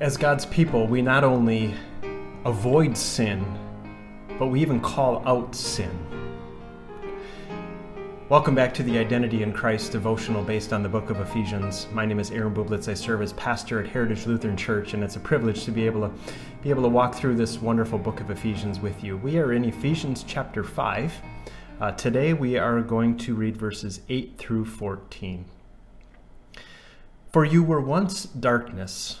As God's people, we not only avoid sin, but we even call out sin. Welcome back to the Identity in Christ devotional based on the book of Ephesians. My name is Aaron Bublitz. I serve as pastor at Heritage Lutheran Church, and it's a privilege to be able to walk through this wonderful book of Ephesians with you. We are in Ephesians chapter 5. Today we are going to read verses 8 through 14. For you were once darkness,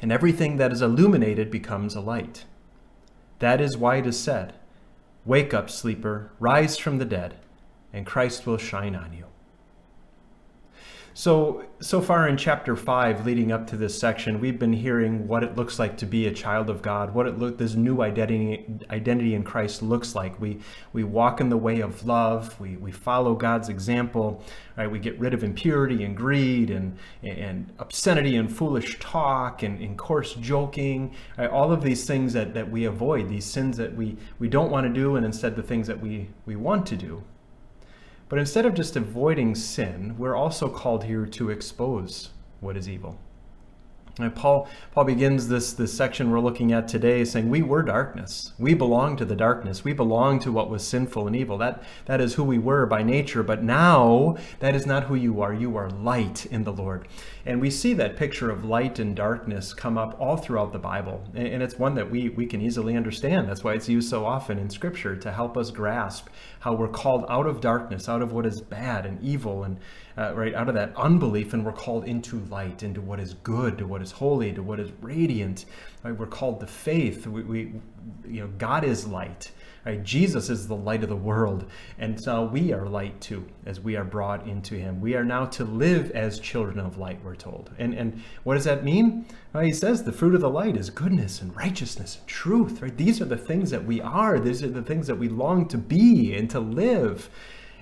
and everything that is illuminated becomes a light. That is why it is said, "Wake up, sleeper, rise from the dead, and Christ will shine on you." So far in chapter 5, leading up to this section, we've been hearing what it looks like to be a child of God, what this new identity in Christ looks like. We walk in the way of love. We follow God's example, right? We get rid of impurity and greed and obscenity and foolish talk and coarse joking, right? All of these things that we avoid, these sins that we don't want to do, and instead the things that we want to do. But instead of just avoiding sin, we're also called here to expose what is evil. And Paul begins this section we're looking at today saying, we were darkness. We belong to the darkness. We belong to what was sinful and evil. That is who we were by nature. But now, that is not who you are. You are light in the Lord. And we see that picture of light and darkness come up all throughout the Bible. And it's one that we can easily understand. That's why it's used so often in Scripture, to help us grasp how we're called out of darkness, out of what is bad and evil, and right out of that unbelief, and we're called into light, into what is good, to what is holy, to what is radiant. Right? We're called to faith. We God is light. Right? Jesus is the light of the world, and so we are light too, as we are brought into Him. We are now to live as children of light, we're told. And what does that mean? Well, he says the fruit of the light is goodness and righteousness and truth. Right? These are the things that we are. These are the things that we long to be and to live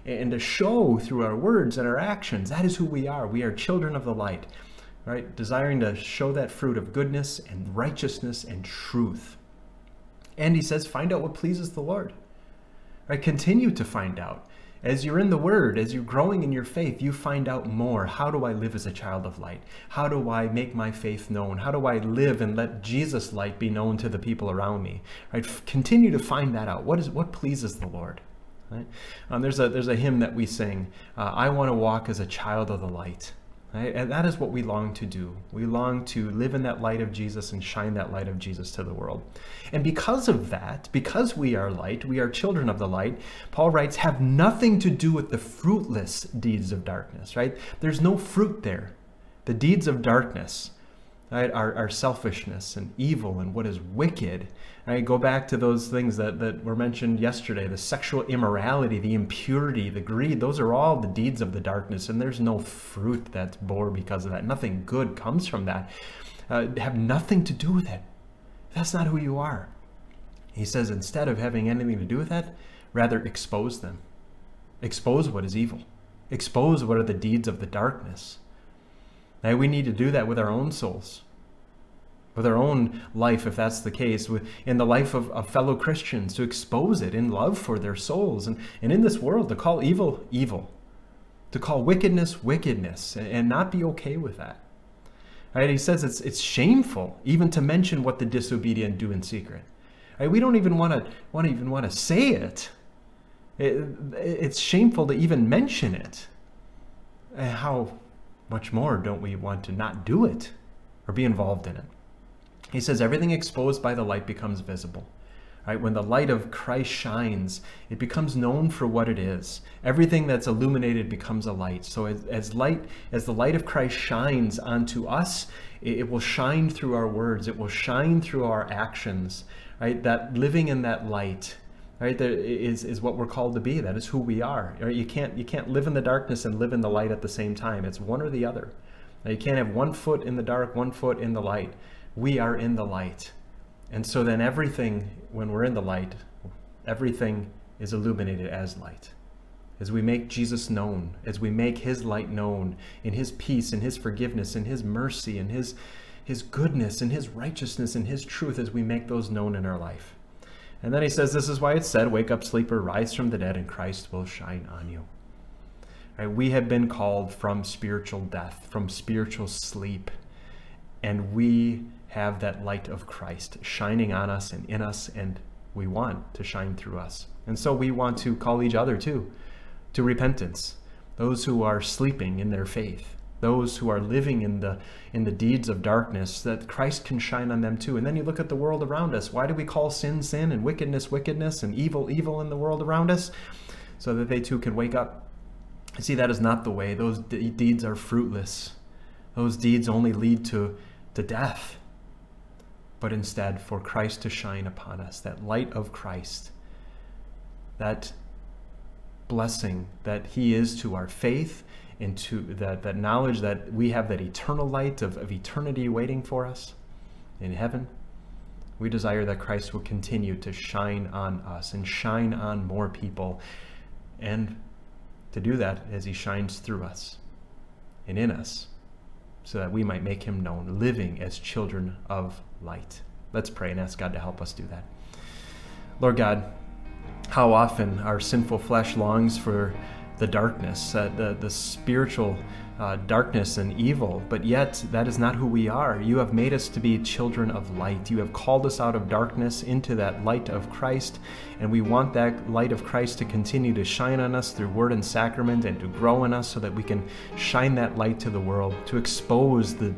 and to show through our words and our actions. That is who we are. We are children of the light, right? Desiring to show that fruit of goodness and righteousness and truth. And he says, find out what pleases the Lord. Right? Continue to find out. As you're in the Word, as you're growing in your faith, you find out more. How do I live as a child of light? How do I make my faith known? How do I live and let Jesus' light be known to the people around me? Right? Continue to find that out. What pleases the Lord? Right? There's a hymn that we sing, I want to walk as a child of the light. Right? And that is what we long to do. We long to live in that light of Jesus and shine that light of Jesus to the world. And because of that, because we are light, we are children of the light, Paul writes, have nothing to do with the fruitless deeds of darkness, right? There's no fruit there. The deeds of darkness, right, our selfishness and evil and what is wicked. I go back to those things that were mentioned yesterday, the sexual immorality, the impurity, the greed. Those are all the deeds of the darkness, and there's no fruit that's born because of that. Nothing good comes from that. Have nothing to do with it. That's not who you are. He says instead of having anything to do with that, rather expose them. Expose what is evil. Expose what are the deeds of the darkness. Now, we need to do that with our own souls, with our own life, if that's the case, in the life of fellow Christians, to expose it in love for their souls. And in this world, to call evil, evil, to call wickedness, wickedness, and not be okay with that. Right? He says it's shameful even to mention what the disobedient do in secret. Right? We don't even want to say it. It's shameful to even mention it. How much more don't we want to not do it or be involved in it? He says everything exposed by the light becomes visible. Right? When the light of Christ shines, it becomes known for what it is. Everything that's illuminated becomes a light. So as the light of Christ shines onto us, it will shine through our words. It will shine through our actions. Right? That living in that light, right, that is what we're called to be. That is who we are. Right? You can't live in the darkness and live in the light at the same time. It's one or the other. Now, you can't have one foot in the dark, one foot in the light. We are in the light. And so then everything, when we're in the light, everything is illuminated as light. As we make Jesus known, as we make his light known in his peace, in his forgiveness, in his mercy, in his goodness, in his righteousness, in his truth, as we make those known in our life. And then he says, this is why it's said, wake up, sleeper, rise from the dead, and Christ will shine on you. All right, we have been called from spiritual death, from spiritual sleep, and we have that light of Christ shining on us and in us, and we want to shine through us. And so we want to call each other too to repentance. Those who are sleeping in their faith, those who are living in the deeds of darkness, that Christ can shine on them too. And then you look at the world around us. Why do we call sin, sin, and wickedness, wickedness, and evil, evil in the world around us? So that they too can wake up. See, that is not the way. Those deeds are fruitless. Those deeds only lead to death. But instead, for Christ to shine upon us, that light of Christ, that blessing that he is to our faith, and to that knowledge that we have, that eternal light of eternity waiting for us in heaven. We desire that Christ will continue to shine on us and shine on more people, and to do that as he shines through us and in us, so that we might make him known, living as children of light. Let's pray and ask God to help us do that. Lord God, how often our sinful flesh longs for the darkness, the spiritual darkness and evil, but yet that is not who we are. You have made us to be children of light. You have called us out of darkness into that light of Christ, and we want that light of Christ to continue to shine on us through word and sacrament, and to grow in us so that we can shine that light to the world, to expose the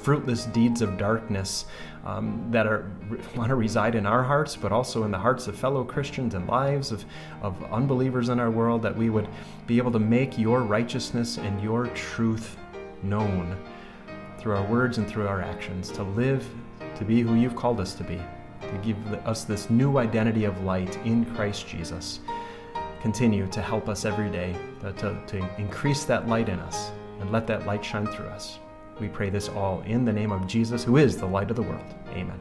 fruitless deeds of darkness that want to reside in our hearts, but also in the hearts of fellow Christians and lives of unbelievers in our world, that we would be able to make your righteousness and your truth known through our words and through our actions, to live, to be who you've called us to be, to give us this new identity of light in Christ Jesus. Continue to help us every day, to increase that light in us, and let that light shine through us. We pray this all in the name of Jesus, who is the light of the world. Amen.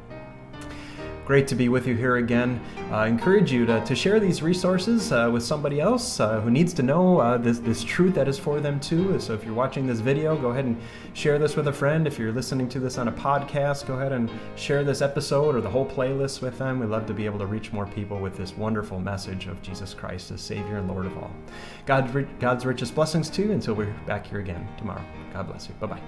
Great to be with you here again. I encourage you to share these resources with somebody else who needs to know this truth that is for them too. So if you're watching this video, go ahead and share this with a friend. If you're listening to this on a podcast, go ahead and share this episode or the whole playlist with them. We'd love to be able to reach more people with this wonderful message of Jesus Christ as Savior and Lord of all. God's richest blessings to you until we're back here again tomorrow. God bless you. Bye-bye.